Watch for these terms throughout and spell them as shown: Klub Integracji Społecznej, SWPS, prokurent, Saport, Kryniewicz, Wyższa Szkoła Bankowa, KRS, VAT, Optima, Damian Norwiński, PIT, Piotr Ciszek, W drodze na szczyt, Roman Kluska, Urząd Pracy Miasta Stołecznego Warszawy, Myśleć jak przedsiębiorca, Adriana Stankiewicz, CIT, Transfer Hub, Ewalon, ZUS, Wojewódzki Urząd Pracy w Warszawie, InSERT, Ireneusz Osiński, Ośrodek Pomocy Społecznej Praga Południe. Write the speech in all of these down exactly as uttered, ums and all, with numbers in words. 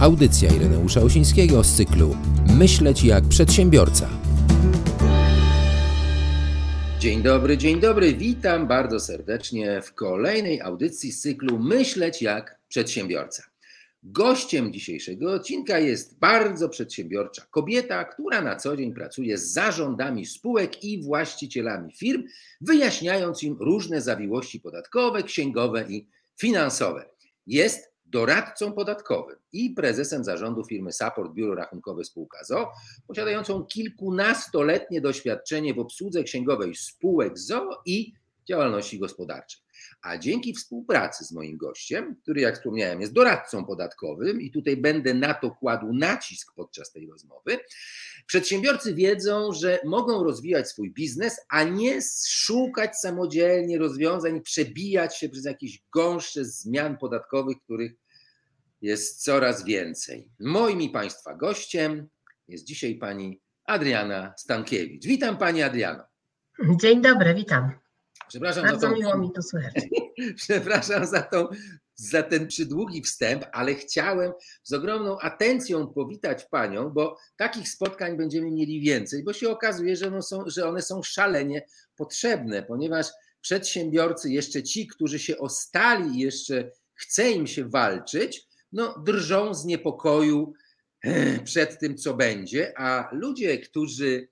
Audycja Ireneusza Osińskiego z cyklu Myśleć jak przedsiębiorca. Dzień dobry, dzień dobry. Witam bardzo serdecznie w kolejnej audycji z cyklu Myśleć jak przedsiębiorca. Gościem dzisiejszego odcinka jest bardzo przedsiębiorcza kobieta, która na co dzień pracuje z zarządami spółek i właścicielami firm, wyjaśniając im różne zawiłości podatkowe, księgowe i finansowe. Jest doradcą podatkowym i prezesem zarządu firmy Saport Biuro Rachunkowe Spółka z o o, posiadającą kilkunastoletnie doświadczenie w obsłudze księgowej spółek z o o i działalności gospodarczej. A dzięki współpracy z moim gościem, który jak wspomniałem jest doradcą podatkowym i tutaj będę na to kładł nacisk podczas tej rozmowy, przedsiębiorcy wiedzą, że mogą rozwijać swój biznes, a nie szukać samodzielnie rozwiązań, przebijać się przez jakieś gąszcze zmian podatkowych, których jest coraz więcej. Moim i Państwa gościem jest dzisiaj pani Adriana Stankiewicz. Witam pani Adriano. Dzień dobry, witam. Przepraszam Bardzo za tą... miło mi to słychać. Przepraszam za, tą, za ten przydługi wstęp, ale chciałem z ogromną atencją powitać panią, bo takich spotkań będziemy mieli więcej, bo się okazuje, że one są, że one są szalenie potrzebne, ponieważ przedsiębiorcy, jeszcze ci, którzy się ostali i jeszcze chce im się walczyć, no drżą z niepokoju przed tym, co będzie, a ludzie, którzy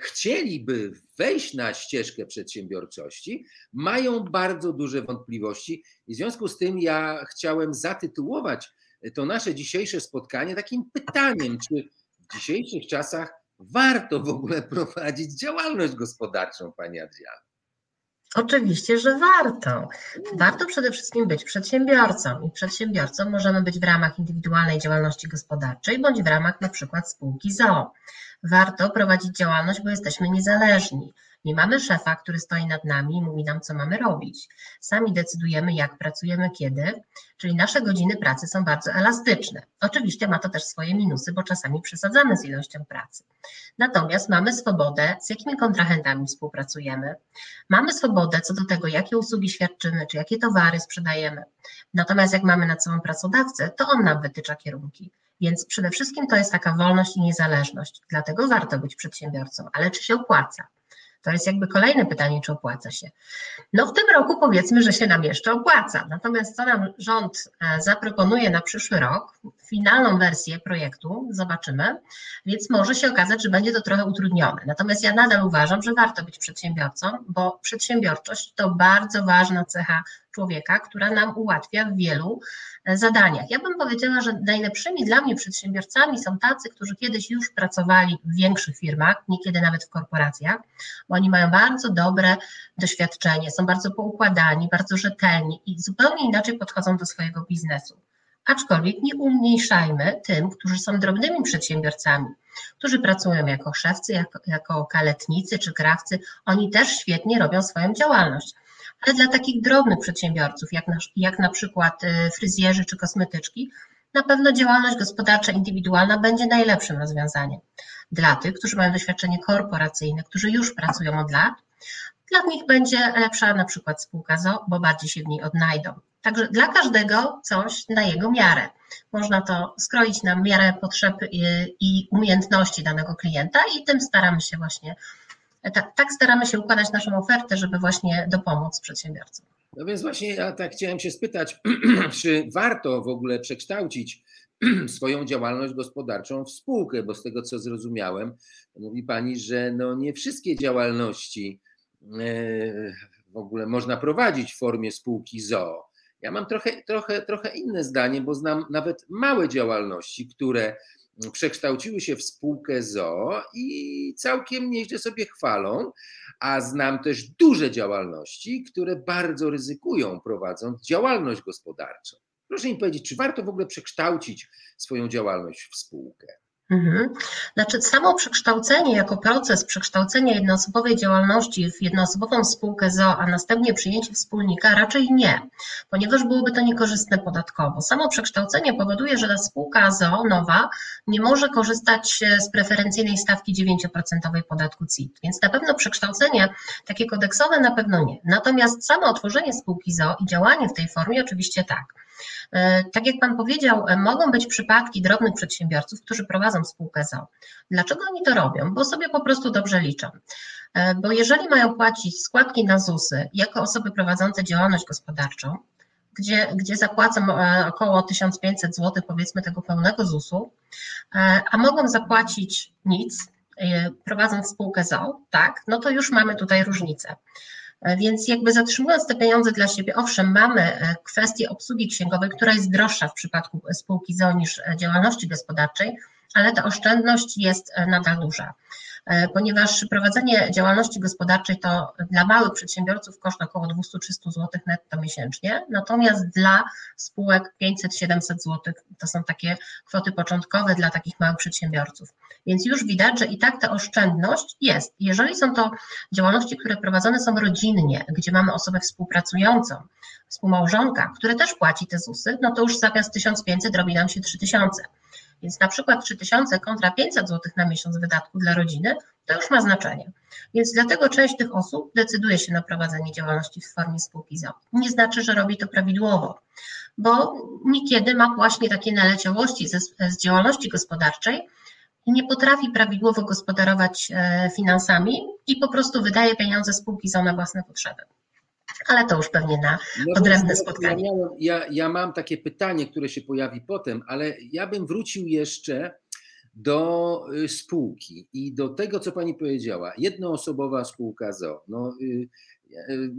chcieliby wejść na ścieżkę przedsiębiorczości, mają bardzo duże wątpliwości i w związku z tym ja chciałem zatytułować to nasze dzisiejsze spotkanie takim pytaniem, czy w dzisiejszych czasach warto w ogóle prowadzić działalność gospodarczą, pani Adriano? Oczywiście, że warto. Warto przede wszystkim być przedsiębiorcą i przedsiębiorcą możemy być w ramach indywidualnej działalności gospodarczej bądź w ramach na przykład spółki z o o. Warto prowadzić działalność, bo jesteśmy niezależni. Nie mamy szefa, który stoi nad nami i mówi nam, co mamy robić. Sami decydujemy, jak pracujemy, kiedy, czyli nasze godziny pracy są bardzo elastyczne. Oczywiście ma to też swoje minusy, bo czasami przesadzamy z ilością pracy. Natomiast mamy swobodę, z jakimi kontrahentami współpracujemy. Mamy swobodę co do tego, jakie usługi świadczymy, czy jakie towary sprzedajemy. Natomiast jak mamy nad sobą pracodawcę, to on nam wytycza kierunki. Więc przede wszystkim to jest taka wolność i niezależność. Dlatego warto być przedsiębiorcą, ale czy się opłaca? To jest jakby kolejne pytanie, czy opłaca się. No w tym roku powiedzmy, że się nam jeszcze opłaca. Natomiast co nam rząd zaproponuje na przyszły rok, finalną wersję projektu zobaczymy, więc może się okazać, że będzie to trochę utrudnione. Natomiast ja nadal uważam, że warto być przedsiębiorcą, bo przedsiębiorczość to bardzo ważna cecha człowieka, która nam ułatwia w wielu zadaniach. Ja bym powiedziała, że najlepszymi dla mnie przedsiębiorcami są tacy, którzy kiedyś już pracowali w większych firmach, niekiedy nawet w korporacjach, bo oni mają bardzo dobre doświadczenie, są bardzo poukładani, bardzo rzetelni i zupełnie inaczej podchodzą do swojego biznesu. Aczkolwiek nie umniejszajmy tym, którzy są drobnymi przedsiębiorcami, którzy pracują jako szewcy, jako, jako kaletnicy czy krawcy. Oni też świetnie robią swoją działalność. Ale dla takich drobnych przedsiębiorców, jak na, jak na przykład fryzjerzy czy kosmetyczki, na pewno działalność gospodarcza indywidualna będzie najlepszym rozwiązaniem. Dla tych, którzy mają doświadczenie korporacyjne, którzy już pracują od lat, dla nich będzie lepsza na przykład spółka z o o, bo bardziej się w niej odnajdą. Także dla każdego coś na jego miarę. Można to skroić na miarę potrzeb i umiejętności danego klienta i tym staramy się właśnie Tak, tak staramy się układać naszą ofertę, żeby właśnie dopomóc przedsiębiorcom. No więc właśnie ja tak chciałem się spytać, czy warto w ogóle przekształcić swoją działalność gospodarczą w spółkę, bo z tego co zrozumiałem, mówi pani, że no nie wszystkie działalności w ogóle można prowadzić w formie spółki z o o. Ja mam trochę, trochę, trochę inne zdanie, bo znam nawet małe działalności, które przekształciły się w spółkę z o o i całkiem nieźle sobie chwalą, a znam też duże działalności, które bardzo ryzykują prowadząc działalność gospodarczą. Proszę mi powiedzieć, czy warto w ogóle przekształcić swoją działalność w spółkę? Mhm. Znaczy samo przekształcenie jako proces przekształcenia jednoosobowej działalności w jednoosobową spółkę z o o, a następnie przyjęcie wspólnika raczej nie, ponieważ byłoby to niekorzystne podatkowo. Samo przekształcenie powoduje, że ta spółka z o o nowa nie może korzystać z preferencyjnej stawki dziewięć procent podatku C I T, więc na pewno przekształcenie takie kodeksowe na pewno nie. Natomiast samo otworzenie spółki z o o i działanie w tej formie oczywiście tak. Tak jak Pan powiedział, mogą być przypadki drobnych przedsiębiorców, którzy prowadzą spółkę z o o. Dlaczego oni to robią? Bo sobie po prostu dobrze liczą. Bo jeżeli mają płacić składki na ZUS-y jako osoby prowadzące działalność gospodarczą, Gdzie, gdzie zapłacą około tysiąc pięćset złotych powiedzmy tego pełnego zusu, a mogą zapłacić nic, prowadząc spółkę z o o, tak, no to już mamy tutaj różnicę. Więc jakby zatrzymując te pieniądze dla siebie, owszem, mamy kwestię obsługi księgowej, która jest droższa w przypadku spółki z o o niż działalności gospodarczej, ale ta oszczędność jest nadal duża, ponieważ prowadzenie działalności gospodarczej to dla małych przedsiębiorców koszt około dwieście do trzystu złotych netto miesięcznie, natomiast dla spółek pięćset do siedemset złotych to są takie kwoty początkowe dla takich małych przedsiębiorców. Więc już widać, że i tak ta oszczędność jest. Jeżeli są to działalności, które prowadzone są rodzinnie, gdzie mamy osobę współpracującą, współmałżonka, który też płaci te ZUS-y, no to już zamiast tysiąc pięćset robi nam się trzy tysiące. Więc na przykład trzy tysiące kontra pięćset złotych na miesiąc wydatku dla rodziny, to już ma znaczenie. Więc dlatego część tych osób decyduje się na prowadzenie działalności w formie spółki z o o. Nie znaczy, że robi to prawidłowo, bo niekiedy ma właśnie takie naleciałości ze, z działalności gospodarczej i nie potrafi prawidłowo gospodarować finansami i po prostu wydaje pieniądze spółki z o o na własne potrzeby. Ale to już pewnie na odrębne spotkanie. Ja, ja mam takie pytanie, które się pojawi potem, ale ja bym wrócił jeszcze do spółki i do tego, co Pani powiedziała. Jednoosobowa spółka z o o. No, y, y,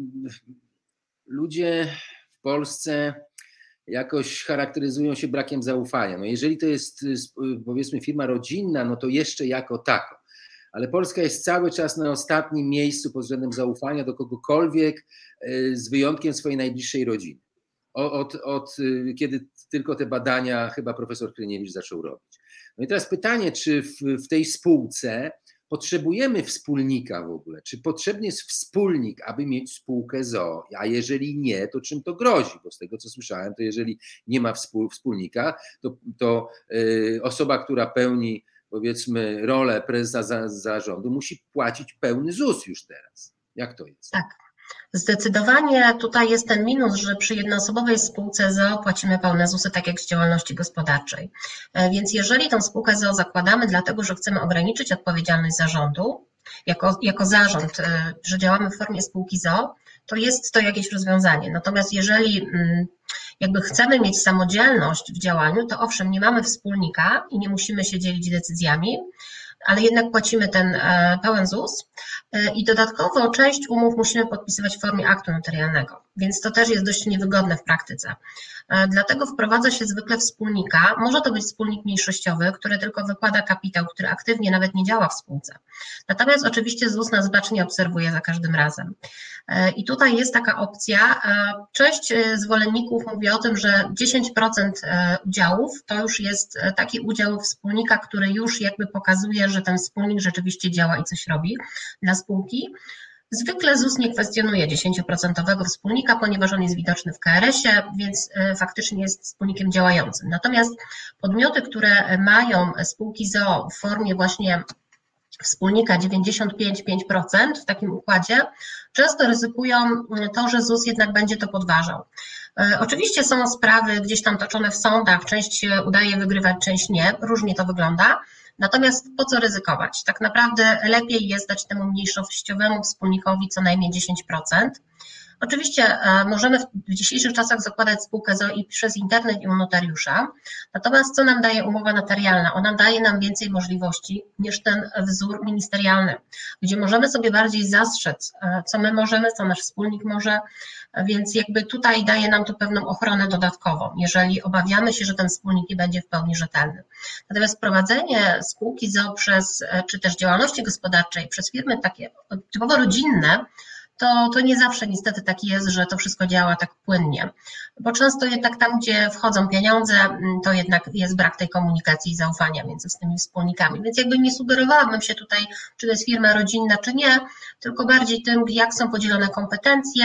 ludzie w Polsce jakoś charakteryzują się brakiem zaufania. No, jeżeli to jest, powiedzmy, firma rodzinna, no to jeszcze jako tako. Ale Polska jest cały czas na ostatnim miejscu pod względem zaufania do kogokolwiek, z wyjątkiem swojej najbliższej rodziny. Od, od, od kiedy tylko te badania chyba profesor Kryniewicz zaczął robić. No i teraz pytanie, czy w, w tej spółce potrzebujemy wspólnika w ogóle? Czy potrzebny jest wspólnik, aby mieć spółkę z o o? A jeżeli nie, to czym to grozi? Bo z tego, co słyszałem, to jeżeli nie ma współ, wspólnika, to, to yy, osoba, która pełni, powiedzmy, rolę prezesa zarządu musi płacić pełny ZUS już teraz. Jak to jest? Tak, zdecydowanie tutaj jest ten minus, że przy jednoosobowej spółce z o o płacimy pełne ZUS-y, tak jak z działalności gospodarczej. Więc jeżeli tą spółkę z o o zakładamy dlatego, że chcemy ograniczyć odpowiedzialność zarządu, jako, jako zarząd, że działamy w formie spółki z o o, to jest to jakieś rozwiązanie. Natomiast jeżeli jakby chcemy mieć samodzielność w działaniu, to owszem, nie mamy wspólnika i nie musimy się dzielić decyzjami, ale jednak płacimy ten pełen ZUS i dodatkowo część umów musimy podpisywać w formie aktu notarialnego, więc to też jest dość niewygodne w praktyce. Dlatego wprowadza się zwykle wspólnika, może to być wspólnik mniejszościowy, który tylko wykłada kapitał, który aktywnie nawet nie działa w spółce. Natomiast oczywiście ZUS nas bacznie obserwuje za każdym razem. I tutaj jest taka opcja, część zwolenników mówi o tym, że dziesięć procent udziałów to już jest taki udział wspólnika, który już jakby pokazuje, że ten wspólnik rzeczywiście działa i coś robi dla spółki. Zwykle ZUS nie kwestionuje dziesięć procent wspólnika, ponieważ on jest widoczny w ka er esie, więc faktycznie jest wspólnikiem działającym. Natomiast podmioty, które mają spółki z o o w formie właśnie wspólnika dziewięćdziesiąt pięć przecinek pięć procent w takim układzie, często ryzykują to, że ZUS jednak będzie to podważał. Oczywiście są sprawy gdzieś tam toczone w sądach, część się udaje wygrywać, część nie, różnie to wygląda. Natomiast po co ryzykować? Tak naprawdę lepiej jest dać temu mniejszościowemu wspólnikowi co najmniej dziesięć procent. Oczywiście możemy w dzisiejszych czasach zakładać spółkę z o o i przez internet i u notariusza, natomiast co nam daje umowa notarialna? Ona daje nam więcej możliwości niż ten wzór ministerialny, gdzie możemy sobie bardziej zastrzec, co my możemy, co nasz wspólnik może, więc jakby tutaj daje nam to pewną ochronę dodatkową, jeżeli obawiamy się, że ten wspólnik nie będzie w pełni rzetelny. Natomiast prowadzenie spółki z o o przez, czy też działalności gospodarczej przez firmy takie typowo rodzinne, To, to nie zawsze niestety tak jest, że to wszystko działa tak płynnie, bo często jednak tam, gdzie wchodzą pieniądze, to jednak jest brak tej komunikacji i zaufania między tymi wspólnikami, więc jakby nie sugerowałabym się tutaj, czy to jest firma rodzinna, czy nie, tylko bardziej tym, jak są podzielone kompetencje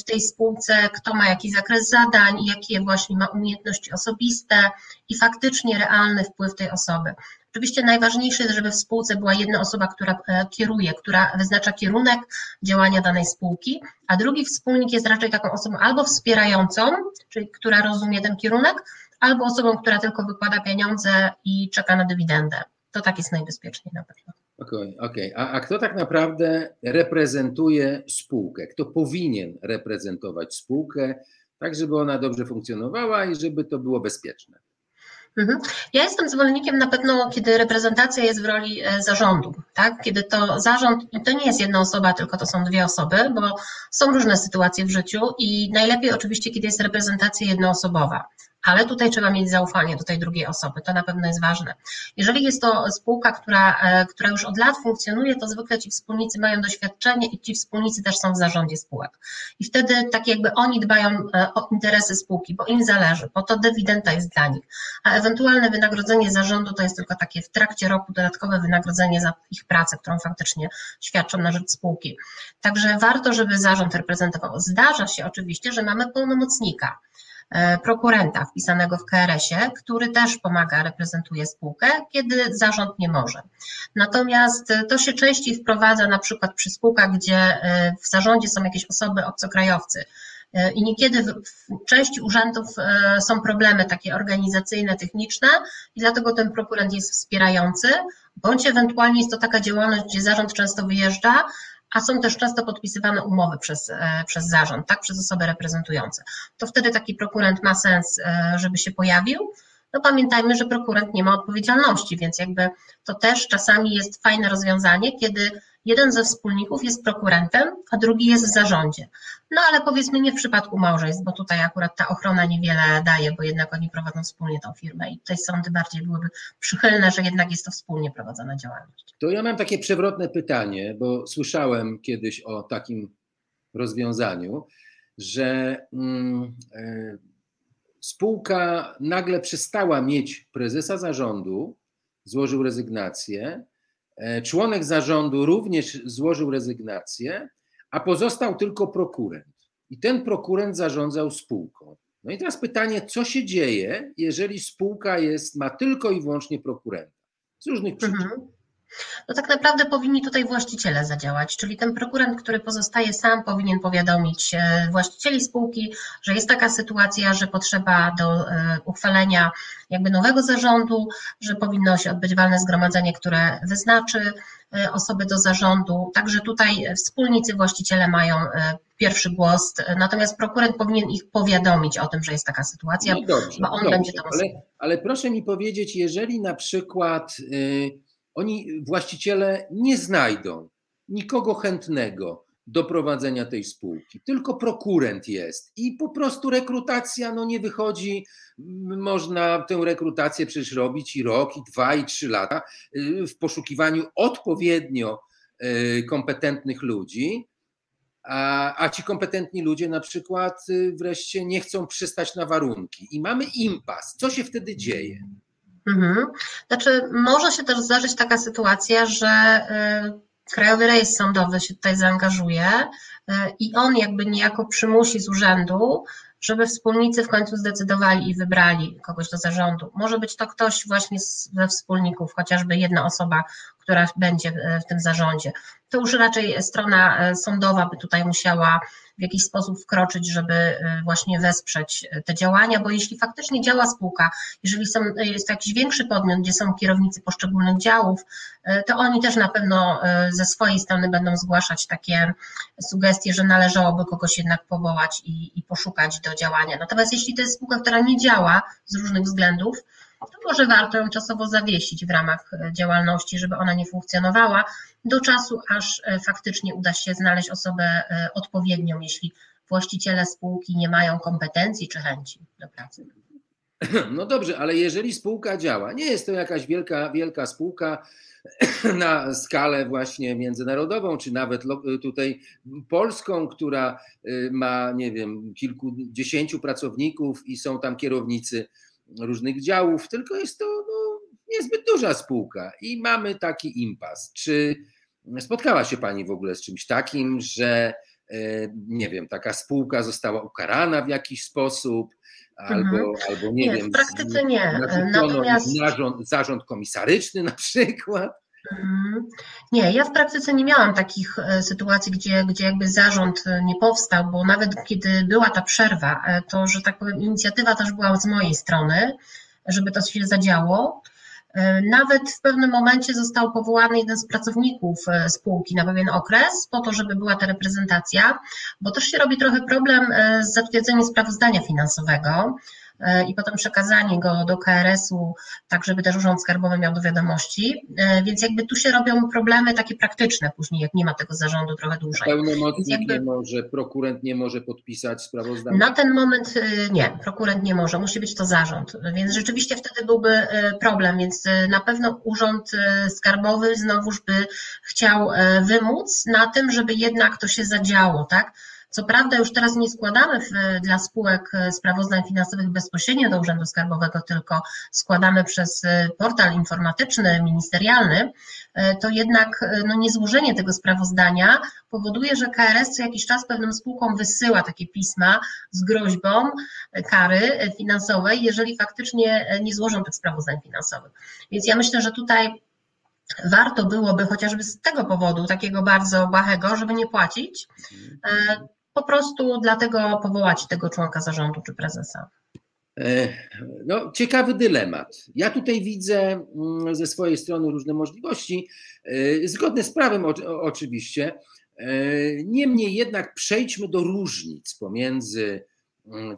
w tej spółce, kto ma jaki zakres zadań, jakie właśnie ma umiejętności osobiste i faktycznie realny wpływ tej osoby. Oczywiście najważniejsze jest, żeby w spółce była jedna osoba, która kieruje, która wyznacza kierunek działania danej spółki, a drugi wspólnik jest raczej taką osobą albo wspierającą, czyli która rozumie ten kierunek, albo osobą, która tylko wykłada pieniądze i czeka na dywidendę. To tak jest najbezpieczniej na pewno. Okej, okay, okej. Okay. A, a kto tak naprawdę reprezentuje spółkę? Kto powinien reprezentować spółkę, tak żeby ona dobrze funkcjonowała i żeby to było bezpieczne? Ja jestem zwolennikiem na pewno, kiedy reprezentacja jest w roli zarządu, tak? Kiedy to zarząd, to nie jest jedna osoba, tylko to są dwie osoby, bo są różne sytuacje w życiu i najlepiej oczywiście, kiedy jest reprezentacja jednoosobowa, ale tutaj trzeba mieć zaufanie do tej drugiej osoby, to na pewno jest ważne. Jeżeli jest to spółka, która, która już od lat funkcjonuje, to zwykle ci wspólnicy mają doświadczenie i ci wspólnicy też są w zarządzie spółek. I wtedy tak jakby oni dbają o interesy spółki, bo im zależy, bo to dywidenda jest dla nich, a ewentualne wynagrodzenie zarządu to jest tylko takie w trakcie roku dodatkowe wynagrodzenie za ich pracę, którą faktycznie świadczą na rzecz spółki. Także warto, żeby zarząd reprezentował. Zdarza się oczywiście, że mamy pełnomocnika, prokurenta wpisanego w K R S ie, który też pomaga, reprezentuje spółkę, kiedy zarząd nie może. Natomiast to się częściej wprowadza na przykład przy spółkach, gdzie w zarządzie są jakieś osoby, obcokrajowcy i niekiedy w części urzędów są problemy takie organizacyjne, techniczne i dlatego ten prokurent jest wspierający, bądź ewentualnie jest to taka działalność, gdzie zarząd często wyjeżdża, a są też często podpisywane umowy przez, przez zarząd, tak, przez osoby reprezentujące. To wtedy taki prokurent ma sens, żeby się pojawił. No pamiętajmy, że prokurent nie ma odpowiedzialności, więc jakby to też czasami jest fajne rozwiązanie, kiedy jeden ze wspólników jest prokurentem, a drugi jest w zarządzie. No ale powiedzmy nie w przypadku małżeństw, bo tutaj akurat ta ochrona niewiele daje, bo jednak oni prowadzą wspólnie tą firmę i tutaj sądy bardziej byłyby przychylne, że jednak jest to wspólnie prowadzona działalność. To ja mam takie przewrotne pytanie, bo słyszałem kiedyś o takim rozwiązaniu, że mm, y, spółka nagle przestała mieć prezesa zarządu, złożył rezygnację, członek zarządu również złożył rezygnację, a pozostał tylko prokurent. I ten prokurent zarządzał spółką. No i teraz pytanie, co się dzieje, jeżeli spółka jest, ma tylko i wyłącznie prokurenta? Z różnych przyczyn. Mhm. No tak naprawdę powinni tutaj właściciele zadziałać, czyli ten prokurent, który pozostaje sam, powinien powiadomić właścicieli spółki, że jest taka sytuacja, że potrzeba do uchwalenia jakby nowego zarządu, że powinno się odbyć walne zgromadzenie, które wyznaczy osoby do zarządu, także tutaj wspólnicy, właściciele mają pierwszy głos, natomiast prokurent powinien ich powiadomić o tym, że jest taka sytuacja, no dobrze, bo on dobrze, będzie tam ale, ale proszę mi powiedzieć, jeżeli na przykład... Yy... Oni, właściciele, nie znajdą nikogo chętnego do prowadzenia tej spółki, tylko prokurent jest i po prostu rekrutacja no nie wychodzi, można tę rekrutację przecież robić i rok, i dwa, i trzy lata w poszukiwaniu odpowiednio kompetentnych ludzi, a, a ci kompetentni ludzie na przykład wreszcie nie chcą przystać na warunki i mamy impas. Co się wtedy dzieje? Mhm. Znaczy, może się też zdarzyć taka sytuacja, że y, Krajowy Rejestr Sądowy się tutaj zaangażuje y, i on jakby niejako przymusi z urzędu, żeby wspólnicy w końcu zdecydowali i wybrali kogoś do zarządu. Może być to ktoś właśnie ze wspólników, chociażby jedna osoba, która będzie w tym zarządzie. To już raczej strona sądowa by tutaj musiała w jakiś sposób wkroczyć, żeby właśnie wesprzeć te działania, bo jeśli faktycznie działa spółka, jeżeli są, jest to jakiś większy podmiot, gdzie są kierownicy poszczególnych działów, to oni też na pewno ze swojej strony będą zgłaszać takie sugestie, że należałoby kogoś jednak powołać i, i poszukać do działania. Natomiast jeśli to jest spółka, która nie działa z różnych względów, to może warto ją czasowo zawiesić w ramach działalności, żeby ona nie funkcjonowała do czasu, aż faktycznie uda się znaleźć osobę odpowiednią, jeśli właściciele spółki nie mają kompetencji czy chęci do pracy. No dobrze, ale jeżeli spółka działa, nie jest to jakaś wielka, wielka spółka na skalę właśnie międzynarodową, czy nawet tutaj polską, która ma, nie wiem, kilkudziesięciu pracowników i są tam kierownicy różnych działów, tylko jest to no, niezbyt duża spółka i mamy taki impas. Czy spotkała się Pani w ogóle z czymś takim, że nie wiem, taka spółka została ukarana w jakiś sposób, albo, mhm. albo nie, nie wiem, w praktyce nie. Natomiast zarząd, zarząd komisaryczny na przykład. Nie, ja w praktyce nie miałam takich sytuacji, gdzie, gdzie jakby zarząd nie powstał, bo nawet kiedy była ta przerwa, to, że tak powiem, inicjatywa też była z mojej strony, żeby to się zadziało. Nawet w pewnym momencie został powołany jeden z pracowników spółki na pewien okres, po to, żeby była ta reprezentacja, bo też się robi trochę problem z zatwierdzeniem sprawozdania finansowego i potem przekazanie go do K R S u, tak żeby też Urząd Skarbowy miał do wiadomości, więc jakby tu się robią problemy takie praktyczne później, jak nie ma tego zarządu trochę dłużej. Pełnomocnik jakby... nie może, prokurent nie może podpisać sprawozdania? Na ten moment nie, prokurent nie może, musi być to zarząd, więc rzeczywiście wtedy byłby problem, więc na pewno Urząd Skarbowy znowuż by chciał wymóc na tym, żeby jednak to się zadziało, tak? Co prawda już teraz nie składamy w, dla spółek sprawozdań finansowych bezpośrednio do Urzędu Skarbowego, tylko składamy przez portal informatyczny, ministerialny, to jednak no, niezłożenie tego sprawozdania powoduje, że K R S co jakiś czas pewnym spółkom wysyła takie pisma z groźbą kary finansowej, jeżeli faktycznie nie złożą tych sprawozdań finansowych. Więc ja myślę, że tutaj warto byłoby chociażby z tego powodu, takiego bardzo błahego, żeby nie płacić, po prostu dlatego powołać tego członka zarządu czy prezesa. No, ciekawy dylemat. Ja tutaj widzę ze swojej strony różne możliwości, zgodne z prawem oczywiście. Niemniej jednak przejdźmy do różnic pomiędzy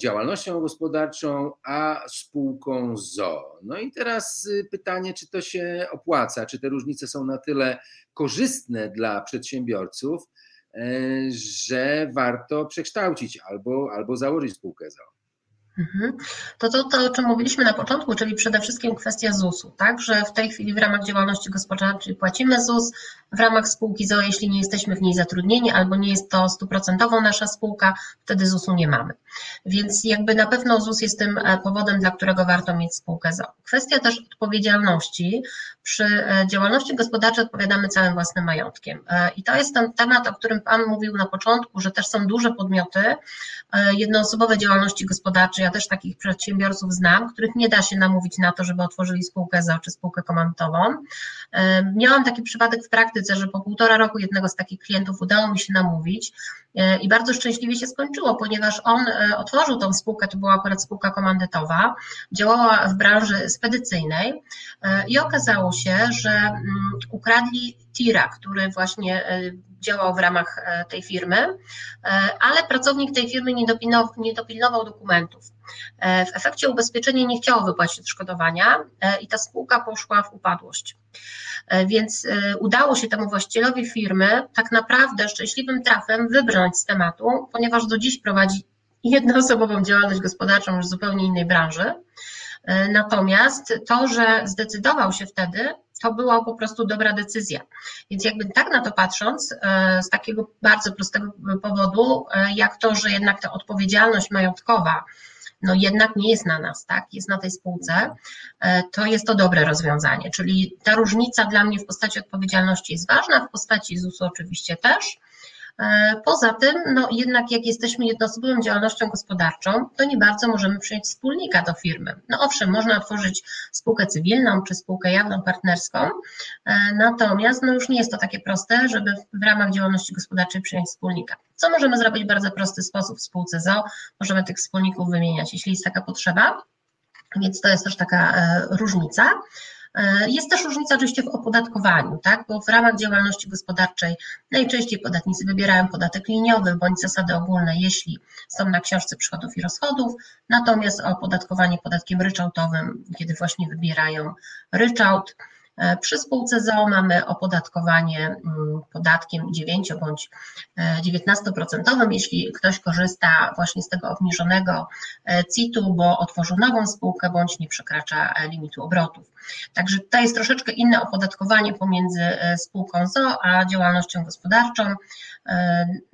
działalnością gospodarczą a spółką z o o. No i teraz pytanie, czy to się opłaca, czy te różnice są na tyle korzystne dla przedsiębiorców, że warto przekształcić albo, albo założyć spółkę z o o. To, to to, o czym mówiliśmy na początku, czyli przede wszystkim kwestia zusu, tak, że w tej chwili w ramach działalności gospodarczej płacimy Z U S, w ramach spółki z o o, jeśli nie jesteśmy w niej zatrudnieni albo nie jest to stuprocentowo nasza spółka, wtedy zusu nie mamy. Więc jakby na pewno ZUS jest tym powodem, dla którego warto mieć spółkę z o o. Kwestia też odpowiedzialności. Przy działalności gospodarczej odpowiadamy całym własnym majątkiem. I to jest ten temat, o którym Pan mówił na początku, że też są duże podmioty jednoosobowe działalności gospodarczej. Ja też takich przedsiębiorców znam, których nie da się namówić na to, żeby otworzyli spółkę z o o czy spółkę komandytową. Miałam taki przypadek w praktyce, że po półtora roku jednego z takich klientów udało mi się namówić i bardzo szczęśliwie się skończyło, ponieważ on otworzył tą spółkę, to była akurat spółka komandytowa, działała w branży spedycyjnej i okazało się, że ukradli tira, który właśnie działał w ramach tej firmy, ale pracownik tej firmy nie dopilnował, nie dopilnował dokumentów. W efekcie ubezpieczenie nie chciało wypłacić odszkodowania i ta spółka poszła w upadłość. Więc udało się temu właścicielowi firmy tak naprawdę szczęśliwym trafem wybrnąć z tematu, ponieważ do dziś prowadzi jednoosobową działalność gospodarczą już zupełnie innej branży. Natomiast to, że zdecydował się wtedy, to była po prostu dobra decyzja. Więc jakby tak na to patrząc, z takiego bardzo prostego powodu, jak to, że jednak ta odpowiedzialność majątkowa no jednak nie jest na nas, tak, jest na tej spółce, to jest to dobre rozwiązanie. Czyli ta różnica dla mnie w postaci odpowiedzialności jest ważna, w postaci zusu oczywiście też. Poza tym, no jednak jak jesteśmy jednoosobową działalnością gospodarczą, to nie bardzo możemy przyjąć wspólnika do firmy. No owszem, można otworzyć spółkę cywilną czy spółkę jawną, partnerską, natomiast no już nie jest to takie proste, żeby w ramach działalności gospodarczej przyjąć wspólnika. Co możemy zrobić w bardzo prosty sposób w spółce z o o? Możemy tych wspólników wymieniać, jeśli jest taka potrzeba, więc to jest też taka różnica. Jest też różnica oczywiście w opodatkowaniu, tak? Bo w ramach działalności gospodarczej najczęściej podatnicy wybierają podatek liniowy bądź zasady ogólne, jeśli są na książce przychodów i rozchodów, natomiast opodatkowanie podatkiem ryczałtowym, kiedy właśnie wybierają ryczałt. Przy spółce z o o mamy opodatkowanie podatkiem dziewięć bądź dziewiętnaście procent, jeśli ktoś korzysta właśnie z tego obniżonego C I T u, bo otworzył nową spółkę bądź nie przekracza limitu obrotów. Także to jest troszeczkę inne opodatkowanie pomiędzy spółką z o o a działalnością gospodarczą,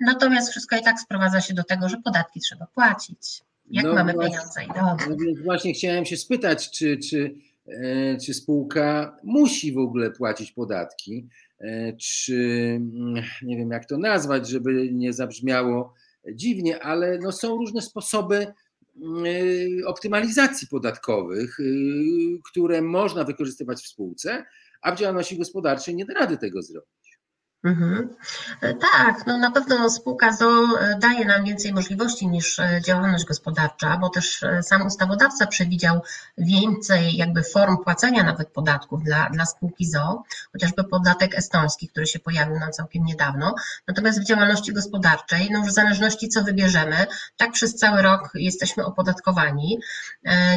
natomiast wszystko i tak sprowadza się do tego, że podatki trzeba płacić. Jak no mamy właśnie, pieniądze i dochody? No więc właśnie chciałem się spytać, czy... czy... czy spółka musi w ogóle płacić podatki, czy nie wiem jak to nazwać, żeby nie zabrzmiało dziwnie, ale no są różne sposoby optymalizacji podatkowych, które można wykorzystywać w spółce, a w działalności gospodarczej nie da rady tego zrobić. Mhm. Tak, no na pewno spółka z o o daje nam więcej możliwości niż działalność gospodarcza, bo też sam ustawodawca przewidział więcej jakby form płacenia nawet podatków dla, dla spółki z o o, chociażby podatek estoński, który się pojawił nam całkiem niedawno. Natomiast w działalności gospodarczej, no już w zależności co wybierzemy, tak przez cały rok jesteśmy opodatkowani,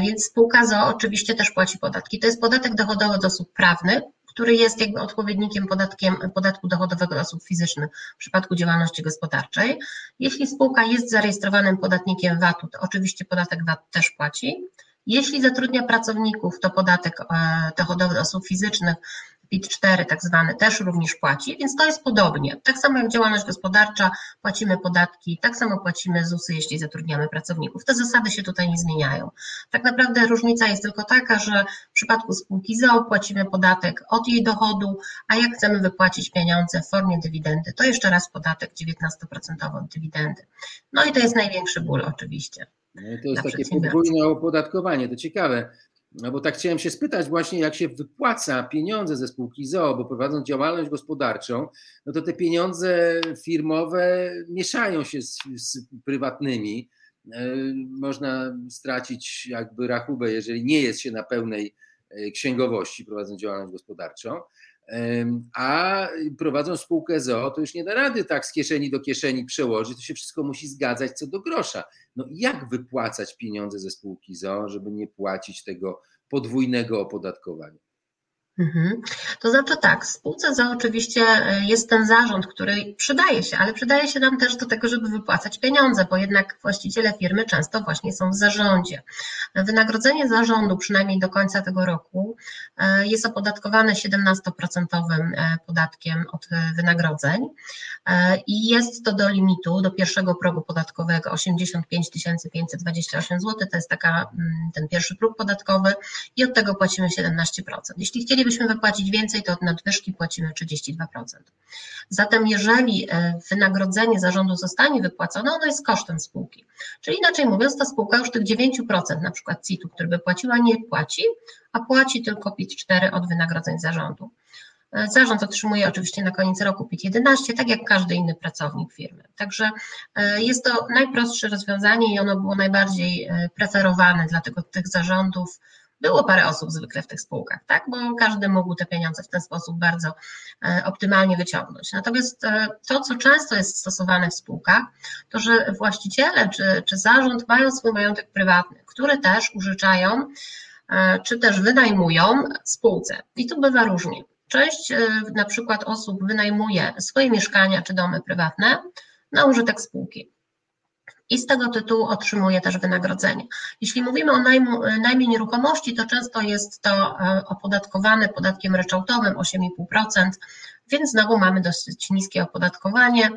więc spółka z o o oczywiście też płaci podatki. To jest podatek dochodowy od osób prawnych, który jest jakby odpowiednikiem podatkiem, podatku dochodowego osób fizycznych w przypadku działalności gospodarczej. Jeśli spółka jest zarejestrowanym podatnikiem vatu, to oczywiście podatek vat też płaci. Jeśli zatrudnia pracowników, to podatek dochodowy osób fizycznych, PIT cztery tak zwany, też również płaci, więc to jest podobnie. Tak samo jak działalność gospodarcza, płacimy podatki, tak samo płacimy ZUS-y, jeśli zatrudniamy pracowników. Te zasady się tutaj nie zmieniają. Tak naprawdę różnica jest tylko taka, że w przypadku spółki z o o płacimy podatek od jej dochodu, a jak chcemy wypłacić pieniądze w formie dywidendy, to jeszcze raz podatek dziewiętnaście procent od dywidendy. No i to jest największy ból oczywiście. No to jest takie podwójne opodatkowanie, to ciekawe. No bo tak chciałem się spytać właśnie, jak się wypłaca pieniądze ze spółki z o o, bo prowadząc działalność gospodarczą, no to te pieniądze firmowe mieszają się z, z prywatnymi. Można stracić jakby rachubę, jeżeli nie jest się na pełnej księgowości prowadząc działalność gospodarczą, a prowadząc spółkę z o o, to już nie da rady tak z kieszeni do kieszeni przełożyć, to się wszystko musi zgadzać co do grosza. No jak wypłacać pieniądze ze spółki z o o, żeby nie płacić tego podwójnego opodatkowania? Mhm. To znaczy tak, w spółce z o o oczywiście jest ten zarząd, który przydaje się, ale przydaje się nam też do tego, żeby wypłacać pieniądze, bo jednak właściciele firmy często właśnie są w zarządzie. Wynagrodzenie zarządu przynajmniej do końca tego roku jest opodatkowane siedemnaście procent podatkiem od wynagrodzeń i jest to do limitu, do pierwszego progu podatkowego osiemdziesiąt pięć tysięcy pięćset dwadzieścia osiem złotych, to jest taka, ten pierwszy próg podatkowy i od tego płacimy siedemnaście procent. Jeśli chcieli Gdybyśmy wypłacić więcej, to od nadwyżki płacimy trzydzieści dwa procent. Zatem jeżeli wynagrodzenie zarządu zostanie wypłacone, ono jest kosztem spółki. Czyli inaczej mówiąc, ta spółka już tych dziewięć procent na przykład C I T-u, który by płaciła, nie płaci, a płaci tylko PIT cztery od wynagrodzeń zarządu. Zarząd otrzymuje oczywiście na koniec roku PIT jedenaście, tak jak każdy inny pracownik firmy. Także jest to najprostsze rozwiązanie i ono było najbardziej preferowane, dlatego tych zarządów było parę osób zwykle w tych spółkach, tak? Bo każdy mógł te pieniądze w ten sposób bardzo optymalnie wyciągnąć. Natomiast to, co często jest stosowane w spółkach, to że właściciele czy, czy zarząd mają swój majątek prywatny, który też użyczają czy też wynajmują spółce. I tu bywa różnie. Część na przykład osób wynajmuje swoje mieszkania czy domy prywatne na użytek spółki. I z tego tytułu otrzymuje też wynagrodzenie. Jeśli mówimy o najmu, najmie nieruchomości, to często jest to opodatkowane podatkiem ryczałtowym osiem i pół procent, więc znowu mamy dosyć niskie opodatkowanie.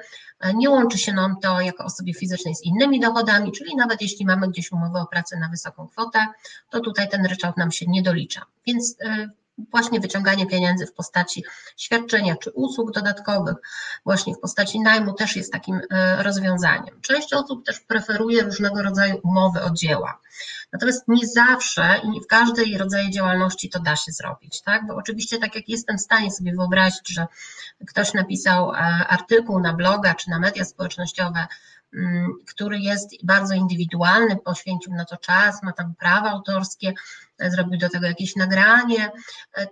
Nie łączy się nam to jako osobie fizycznej z innymi dochodami, czyli nawet jeśli mamy gdzieś umowę o pracę na wysoką kwotę, to tutaj ten ryczałt nam się nie dolicza. Więc właśnie wyciąganie pieniędzy w postaci świadczenia czy usług dodatkowych, właśnie w postaci najmu też jest takim rozwiązaniem. Część osób też preferuje różnego rodzaju umowy o dzieła. Natomiast nie zawsze i nie w każdej rodzaju działalności to da się zrobić, tak? Bo oczywiście tak jak jestem w stanie sobie wyobrazić, że ktoś napisał artykuł na bloga czy na media społecznościowe, który jest bardzo indywidualny, poświęcił na to czas, ma tam prawa autorskie, zrobił do tego jakieś nagranie,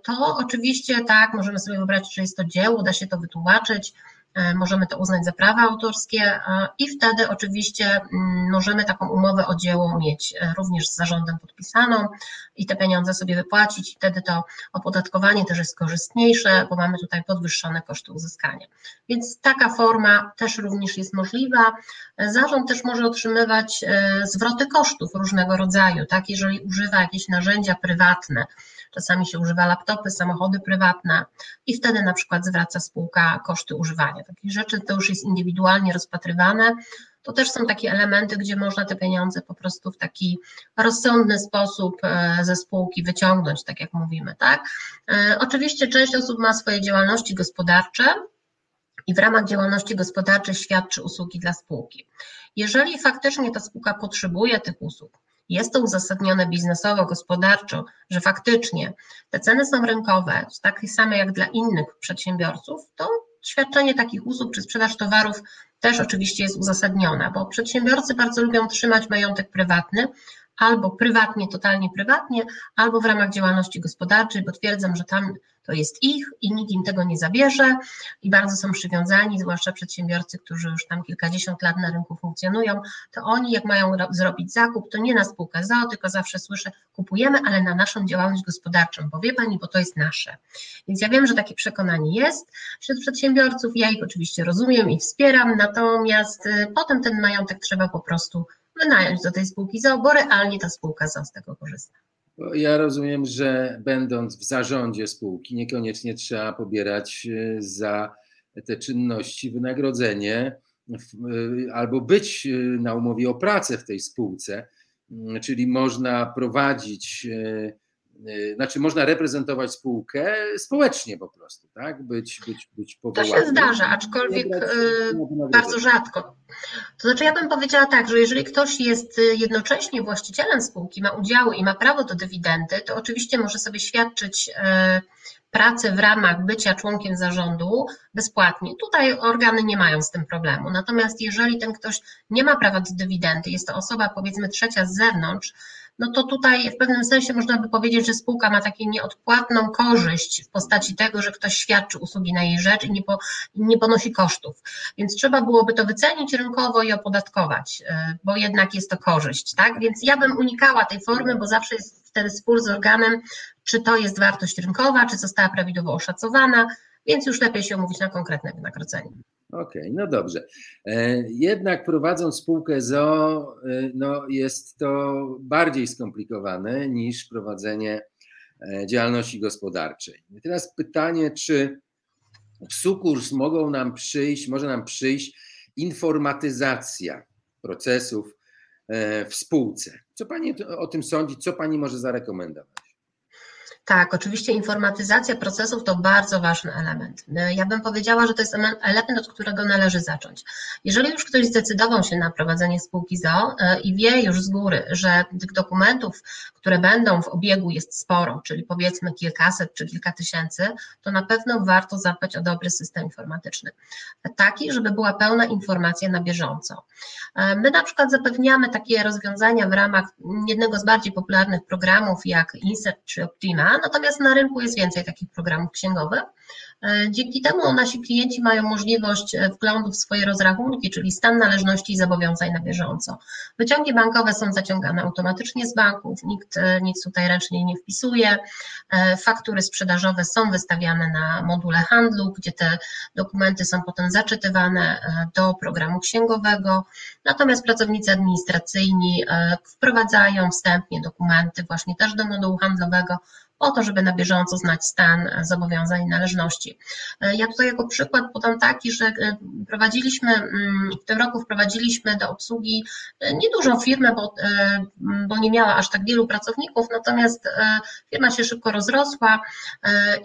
to oczywiście tak, możemy sobie wyobrazić, że jest to dzieło, da się to wytłumaczyć, możemy to uznać za prawa autorskie i wtedy oczywiście możemy taką umowę o dzieło mieć również z zarządem podpisaną i te pieniądze sobie wypłacić i wtedy to opodatkowanie też jest korzystniejsze, bo mamy tutaj podwyższone koszty uzyskania. Więc taka forma też również jest możliwa. Zarząd też może otrzymywać zwroty kosztów różnego rodzaju, tak, jeżeli używa jakieś narzędzia prywatne. Czasami się używa laptopy, samochody prywatne i wtedy na przykład zwraca spółka koszty używania takich rzeczy, to już jest indywidualnie rozpatrywane. to też są takie elementy, gdzie można te pieniądze po prostu w taki rozsądny sposób ze spółki wyciągnąć, tak jak mówimy, tak? Oczywiście część osób ma swoje działalności gospodarcze i w ramach działalności gospodarczej świadczy usługi dla spółki. Jeżeli faktycznie ta spółka potrzebuje tych usług, jest to uzasadnione biznesowo, gospodarczo, że faktycznie te ceny są rynkowe, takie same jak dla innych przedsiębiorców, to świadczenie takich usług czy sprzedaż towarów też oczywiście jest uzasadniona, bo przedsiębiorcy bardzo lubią trzymać majątek prywatny, albo prywatnie, totalnie prywatnie, albo w ramach działalności gospodarczej, bo twierdzą, że tam to jest ich i nikt im tego nie zabierze i bardzo są przywiązani, zwłaszcza przedsiębiorcy, którzy już tam kilkadziesiąt lat na rynku funkcjonują, to oni jak mają zrobić zakup, to nie na spółkę z o o, tylko zawsze słyszę, kupujemy, ale na naszą działalność gospodarczą, bo wie Pani, bo to jest nasze. Więc ja wiem, że takie przekonanie jest wśród przedsiębiorców, ja ich oczywiście rozumiem i wspieram, natomiast potem ten majątek trzeba po prostu wynająć do tej spółki z o o, bo realnie ta spółka z o o z tego korzysta. Ja rozumiem, że będąc w zarządzie spółki niekoniecznie trzeba pobierać za te czynności wynagrodzenie albo być na umowie o pracę w tej spółce, czyli można prowadzić, znaczy można reprezentować spółkę społecznie po prostu, tak? Być, być, być powołanym. To się zdarza, aczkolwiek bardzo rzadko. To znaczy ja bym powiedziała tak, że jeżeli ktoś jest jednocześnie właścicielem spółki, ma udziały i ma prawo do dywidendy, to oczywiście może sobie świadczyć pracę w ramach bycia członkiem zarządu bezpłatnie. Tutaj organy nie mają z tym problemu. Natomiast jeżeli ten ktoś nie ma prawa do dywidendy, jest to osoba powiedzmy trzecia z zewnątrz, no to tutaj w pewnym sensie można by powiedzieć, że spółka ma taką nieodpłatną korzyść w postaci tego, że ktoś świadczy usługi na jej rzecz i nie, po, nie ponosi kosztów. Więc trzeba byłoby to wycenić rynkowo i opodatkować, bo jednak jest to korzyść, tak? Więc ja bym unikała tej formy, bo zawsze jest wtedy spór z organem, czy to jest wartość rynkowa, czy została prawidłowo oszacowana, więc już lepiej się umówić na konkretne wynagrodzenie. Okej, okay, no dobrze. Jednak prowadząc spółkę z o o, no jest to bardziej skomplikowane niż prowadzenie działalności gospodarczej. Teraz pytanie, czy w sukurs mogą nam przyjść, może nam przyjść informatyzacja procesów w spółce. Co Pani o tym sądzi? Co Pani może zarekomendować? Tak, oczywiście informatyzacja procesów to bardzo ważny element. Ja bym powiedziała, że to jest element, od którego należy zacząć. Jeżeli już ktoś zdecydował się na prowadzenie spółki z o o i wie już z góry, że tych dokumentów, które będą w obiegu jest sporo, czyli powiedzmy kilkaset czy kilka tysięcy, to na pewno warto zadbać o dobry system informatyczny. Taki, żeby była pełna informacja na bieżąco. My na przykład zapewniamy takie rozwiązania w ramach jednego z bardziej popularnych programów jak InSERT czy Optima, natomiast na rynku jest więcej takich programów księgowych. Dzięki temu nasi klienci mają możliwość wglądu w swoje rozrachunki, czyli stan należności i zobowiązań na bieżąco. Wyciągi bankowe są zaciągane automatycznie z banków, nikt nic tutaj ręcznie nie wpisuje. Faktury sprzedażowe są wystawiane na module handlu, gdzie te dokumenty są potem zaczytywane do programu księgowego. Natomiast pracownicy administracyjni wprowadzają wstępnie dokumenty właśnie też do modułu handlowego, po to, żeby na bieżąco znać stan zobowiązań i należności. Ja tutaj jako przykład podam taki, że prowadziliśmy, w tym roku wprowadziliśmy do obsługi niedużą firmę, bo, bo nie miała aż tak wielu pracowników, natomiast firma się szybko rozrosła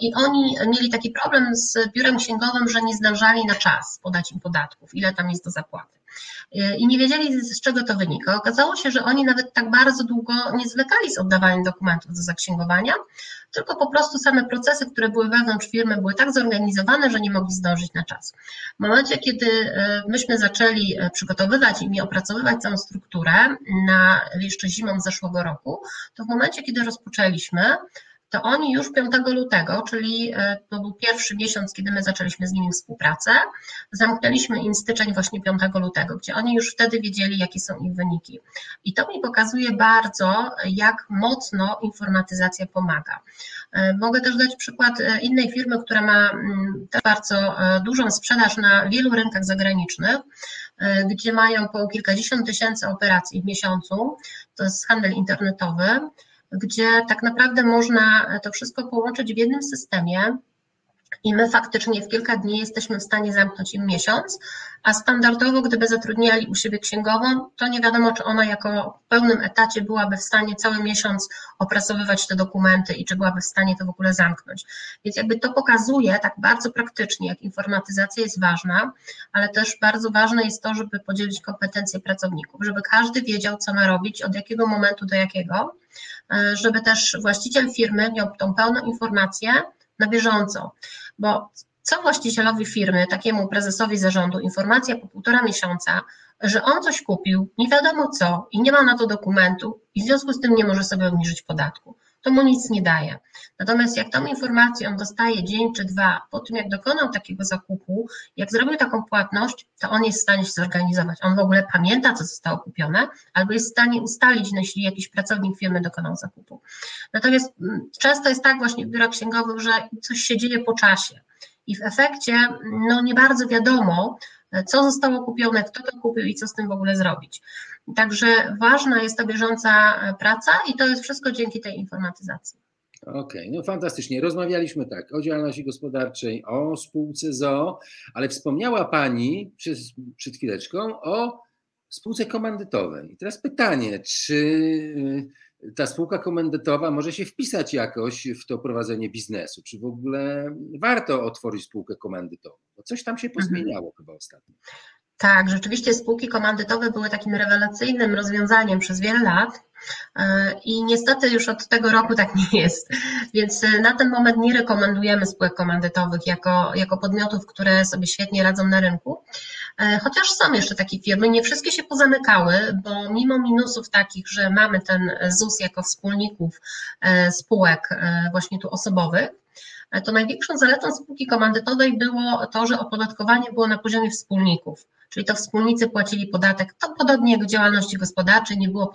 i oni mieli taki problem z biurem księgowym, że nie zdążali na czas podać im podatków, ile tam jest do zapłaty. I nie wiedzieli, z czego to wynika. Okazało się, że oni nawet tak bardzo długo nie zwlekali z oddawaniem dokumentów do zaksięgowania, tylko po prostu same procesy, które były wewnątrz firmy, były tak zorganizowane, że nie mogli zdążyć na czas. W momencie, kiedy myśmy zaczęli przygotowywać i opracowywać całą strukturę na jeszcze zimą zeszłego roku, to w momencie, kiedy rozpoczęliśmy, to oni już piątego lutego, czyli to był pierwszy miesiąc, kiedy my zaczęliśmy z nimi współpracę, zamknęliśmy im styczeń właśnie piątego lutego, gdzie oni już wtedy wiedzieli, jakie są ich wyniki. I to mi pokazuje bardzo, jak mocno informatyzacja pomaga. Mogę też dać przykład innej firmy, która ma też bardzo dużą sprzedaż na wielu rynkach zagranicznych, gdzie mają po kilkadziesiąt tysięcy operacji w miesiącu, to jest handel internetowy, gdzie tak naprawdę można to wszystko połączyć w jednym systemie, I my faktycznie w kilka dni jesteśmy w stanie zamknąć im miesiąc, a standardowo, gdyby zatrudniali u siebie księgową, to nie wiadomo, czy ona jako w pełnym etacie byłaby w stanie cały miesiąc opracowywać te dokumenty i czy byłaby w stanie to w ogóle zamknąć. Więc jakby to pokazuje tak bardzo praktycznie, jak informatyzacja jest ważna, ale też bardzo ważne jest to, żeby podzielić kompetencje pracowników, żeby każdy wiedział, co ma robić, od jakiego momentu do jakiego, żeby też właściciel firmy miał tą pełną informację na bieżąco, bo co właścicielowi firmy, takiemu prezesowi zarządu, informacja po półtora miesiąca, że on coś kupił, nie wiadomo co i nie ma na to dokumentu i w związku z tym nie może sobie obniżyć podatku. To mu nic nie daje. Natomiast jak tą informację on dostaje dzień czy dwa po tym, jak dokonał takiego zakupu, jak zrobił taką płatność, to on jest w stanie się zorganizować. On w ogóle pamięta, co zostało kupione, albo jest w stanie ustalić, no, jeśli jakiś pracownik firmy dokonał zakupu. Natomiast często jest tak właśnie w biurach księgowych, że coś się dzieje po czasie i w efekcie no, nie bardzo wiadomo, co zostało kupione, kto to kupił i co z tym w ogóle zrobić. Także ważna jest ta bieżąca praca i to jest wszystko dzięki tej informatyzacji. Okej, okay, no fantastycznie. Rozmawialiśmy tak o działalności gospodarczej, o spółce z o o, ale wspomniała Pani przed, przed chwileczką o spółce komandytowej. I teraz pytanie, czy ta spółka komandytowa może się wpisać jakoś w to prowadzenie biznesu? Czy w ogóle warto otworzyć spółkę komandytową? Bo coś tam się pozmieniało mhm. chyba ostatnio. Tak, rzeczywiście spółki komandytowe były takim rewelacyjnym rozwiązaniem przez wiele lat i niestety już od tego roku tak nie jest, więc na ten moment nie rekomendujemy spółek komandytowych jako, jako podmiotów, które sobie świetnie radzą na rynku, chociaż są jeszcze takie firmy, nie wszystkie się pozamykały, bo mimo minusów takich, że mamy ten Z U S jako wspólników spółek właśnie tu osobowych, to największą zaletą spółki komandytowej było to, że opodatkowanie było na poziomie wspólników, czyli to wspólnicy płacili podatek, to podobnie jak w działalności gospodarczej nie było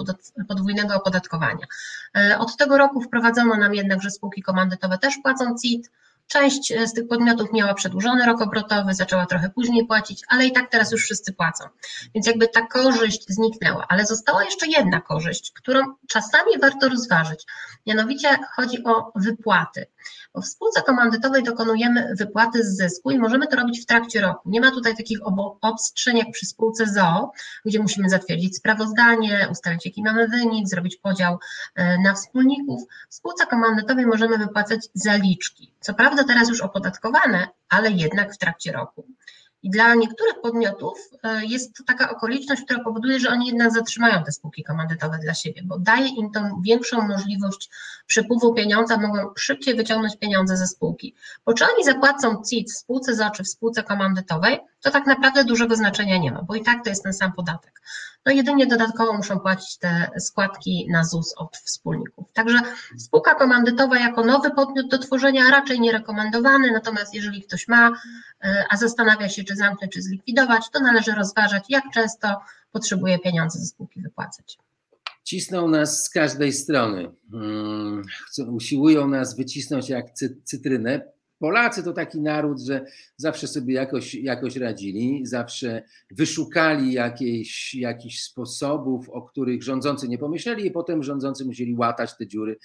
podwójnego opodatkowania. Od tego roku wprowadzono nam jednak, że spółki komandytowe też płacą C I T, część z tych podmiotów miała przedłużony rok obrotowy, zaczęła trochę później płacić, ale i tak teraz już wszyscy płacą, więc jakby ta korzyść zniknęła, ale została jeszcze jedna korzyść, którą czasami warto rozważyć, mianowicie chodzi o wypłaty. Bo w spółce komandytowej dokonujemy wypłaty z zysku i możemy to robić w trakcie roku. Nie ma tutaj takich obostrzeń jak przy spółce z o o, gdzie musimy zatwierdzić sprawozdanie, ustalić jaki mamy wynik, zrobić podział na wspólników. W spółce komandytowej możemy wypłacać zaliczki. Co prawda teraz już opodatkowane, ale jednak w trakcie roku. I dla niektórych podmiotów jest to taka okoliczność, która powoduje, że oni jednak zatrzymają te spółki komandytowe dla siebie, bo daje im tą większą możliwość przepływu pieniądza, mogą szybciej wyciągnąć pieniądze ze spółki. Bo czy oni zapłacą C I T w spółce z o o czy w spółce komandytowej, to tak naprawdę dużego znaczenia nie ma, bo i tak to jest ten sam podatek. No jedynie dodatkowo muszą płacić te składki na Z U S od wspólników. Także spółka komandytowa jako nowy podmiot do tworzenia raczej nie rekomendowany, natomiast jeżeli ktoś ma, a zastanawia się, czy zamknąć, czy zlikwidować, to należy rozważać, jak często potrzebuje pieniądze ze spółki wypłacać. Cisną nas z każdej strony, hmm, usiłują nas wycisnąć jak cy- cytrynę. Polacy to taki naród, że zawsze sobie jakoś, jakoś radzili, zawsze wyszukali jakichś jakich sposobów, o których rządzący nie pomyśleli i potem rządzący musieli łatać te dziury,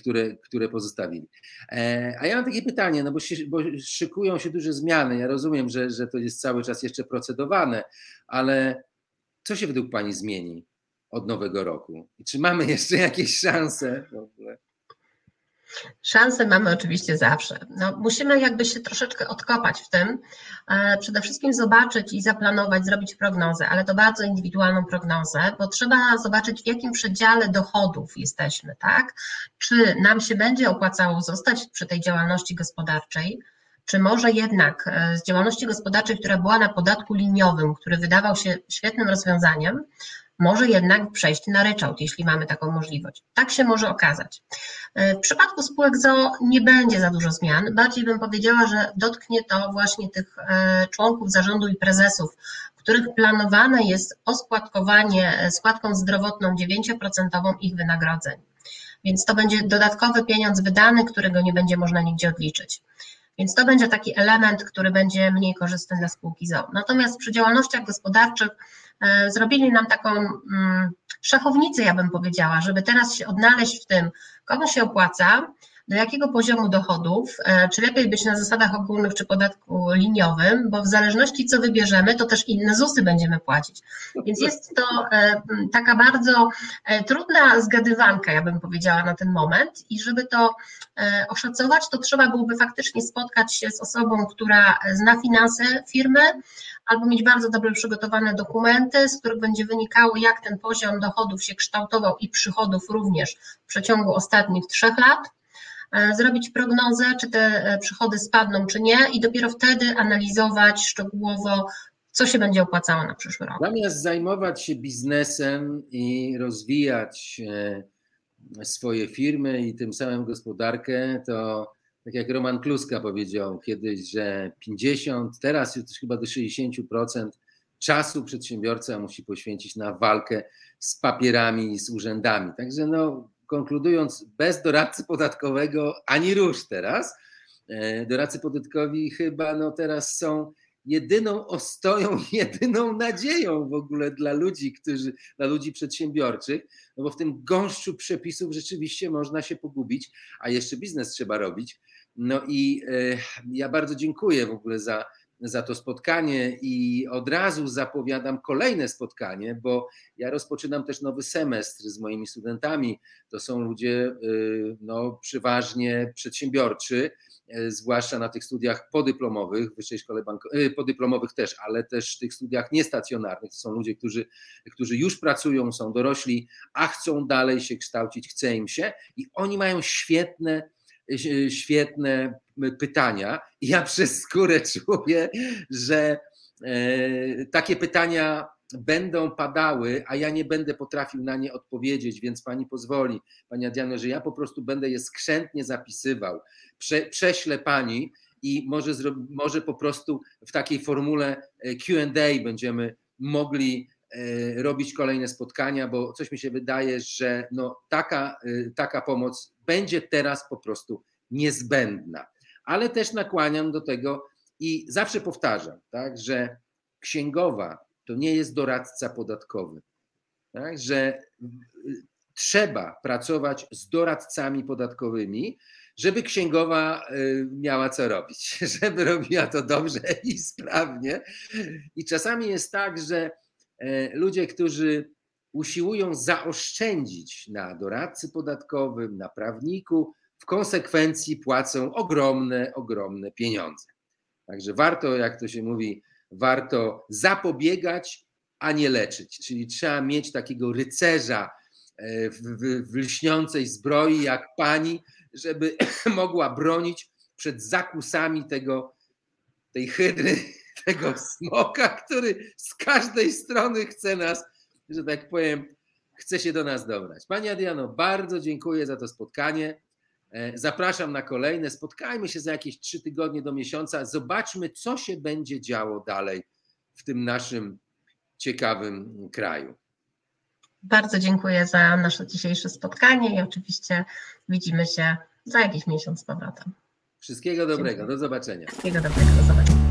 które, które pozostawili. E, a ja mam takie pytanie, no bo, się, bo szykują się duże zmiany, ja rozumiem, że, że to jest cały czas jeszcze procedowane, ale co się według Pani zmieni od nowego roku? I czy mamy jeszcze jakieś szanse w ogóle? Szanse mamy oczywiście zawsze. No, musimy jakby się troszeczkę odkopać w tym, przede wszystkim zobaczyć i zaplanować, zrobić prognozę, ale to bardzo indywidualną prognozę, bo trzeba zobaczyć, w jakim przedziale dochodów jesteśmy, tak? Czy nam się będzie opłacało zostać przy tej działalności gospodarczej, czy może jednak z działalności gospodarczej, która była na podatku liniowym, który wydawał się świetnym rozwiązaniem, może jednak przejść na ryczałt, jeśli mamy taką możliwość. Tak się może okazać. W przypadku spółek z o o nie będzie za dużo zmian. Bardziej bym powiedziała, że dotknie to właśnie tych członków zarządu i prezesów, których planowane jest oskładkowanie składką zdrowotną dziewięć procent ich wynagrodzeń. Więc to będzie dodatkowy pieniądz wydany, którego nie będzie można nigdzie odliczyć. Więc to będzie taki element, który będzie mniej korzystny dla spółki z o o. Natomiast przy działalnościach gospodarczych zrobili nam taką szachownicę, ja bym powiedziała, żeby teraz się odnaleźć w tym, komu się opłaca, do jakiego poziomu dochodów, czy lepiej być na zasadach ogólnych czy podatku liniowym, bo w zależności co wybierzemy, to też inne ZUSy będziemy płacić. Więc jest to taka bardzo trudna zgadywanka, ja bym powiedziała, na ten moment i żeby to oszacować, to trzeba byłoby faktycznie spotkać się z osobą, która zna finanse firmy, albo mieć bardzo dobrze przygotowane dokumenty, z których będzie wynikało, jak ten poziom dochodów się kształtował i przychodów również w przeciągu ostatnich trzech lat, zrobić prognozę, czy te przychody spadną, czy nie i dopiero wtedy analizować szczegółowo, co się będzie opłacało na przyszły rok. Zamiast zajmować się biznesem i rozwijać swoje firmy i tym samym gospodarkę, to tak jak Roman Kluska powiedział kiedyś, że pięćdziesiąt, teraz już chyba do sześćdziesiąt procent czasu przedsiębiorca musi poświęcić na walkę z papierami i z urzędami. Także no, konkludując, bez doradcy podatkowego ani rusz teraz. Doradcy podatkowi chyba no teraz są jedyną ostoją, jedyną nadzieją w ogóle dla ludzi, którzy, dla ludzi przedsiębiorczych, no bo w tym gąszczu przepisów rzeczywiście można się pogubić, a jeszcze biznes trzeba robić. No i y, ja bardzo dziękuję w ogóle za, za to spotkanie i od razu zapowiadam kolejne spotkanie, bo ja rozpoczynam też nowy semestr z moimi studentami. To są ludzie y, no, przeważnie przedsiębiorczy, zwłaszcza na tych studiach podyplomowych, w Wyższej Szkole Bankowej, podyplomowych też, ale też w tych studiach niestacjonarnych. To są ludzie, którzy, którzy już pracują, są dorośli, a chcą dalej się kształcić, chce im się i oni mają świetne, świetne pytania. Ja przez skórę czuję, że takie pytania będą padały, a ja nie będę potrafił na nie odpowiedzieć, więc pani pozwoli, pani Adriano, że ja po prostu będę je skrzętnie zapisywał. Prze, prześlę pani i może, zro, może po prostu w takiej formule Q and A będziemy mogli e, robić kolejne spotkania, bo coś mi się wydaje, że no, taka, e, taka pomoc będzie teraz po prostu niezbędna. Ale też nakłaniam do tego i zawsze powtarzam, tak, że księgowa to nie jest doradca podatkowy, tak? Że trzeba pracować z doradcami podatkowymi, żeby księgowa miała co robić, żeby robiła to dobrze i sprawnie. I czasami jest tak, że ludzie, którzy usiłują zaoszczędzić na doradcy podatkowym, na prawniku, w konsekwencji płacą ogromne, ogromne pieniądze. Także warto, jak to się mówi, warto zapobiegać, a nie leczyć. Czyli trzeba mieć takiego rycerza w, w, w lśniącej zbroi jak pani, żeby mogła bronić przed zakusami tego, tej hydry, tego smoka, który z każdej strony chce nas, że tak powiem, chce się do nas dobrać. Pani Adriano, bardzo dziękuję za to spotkanie. Zapraszam na kolejne. Spotkajmy się za jakieś trzy tygodnie do miesiąca. Zobaczmy, co się będzie działo dalej w tym naszym ciekawym kraju. Bardzo dziękuję za nasze dzisiejsze spotkanie i oczywiście widzimy się za jakiś miesiąc z powrotem. Wszystkiego dobrego. Dziękuję. Do zobaczenia. Wszystkiego dobrego. Do zobaczenia.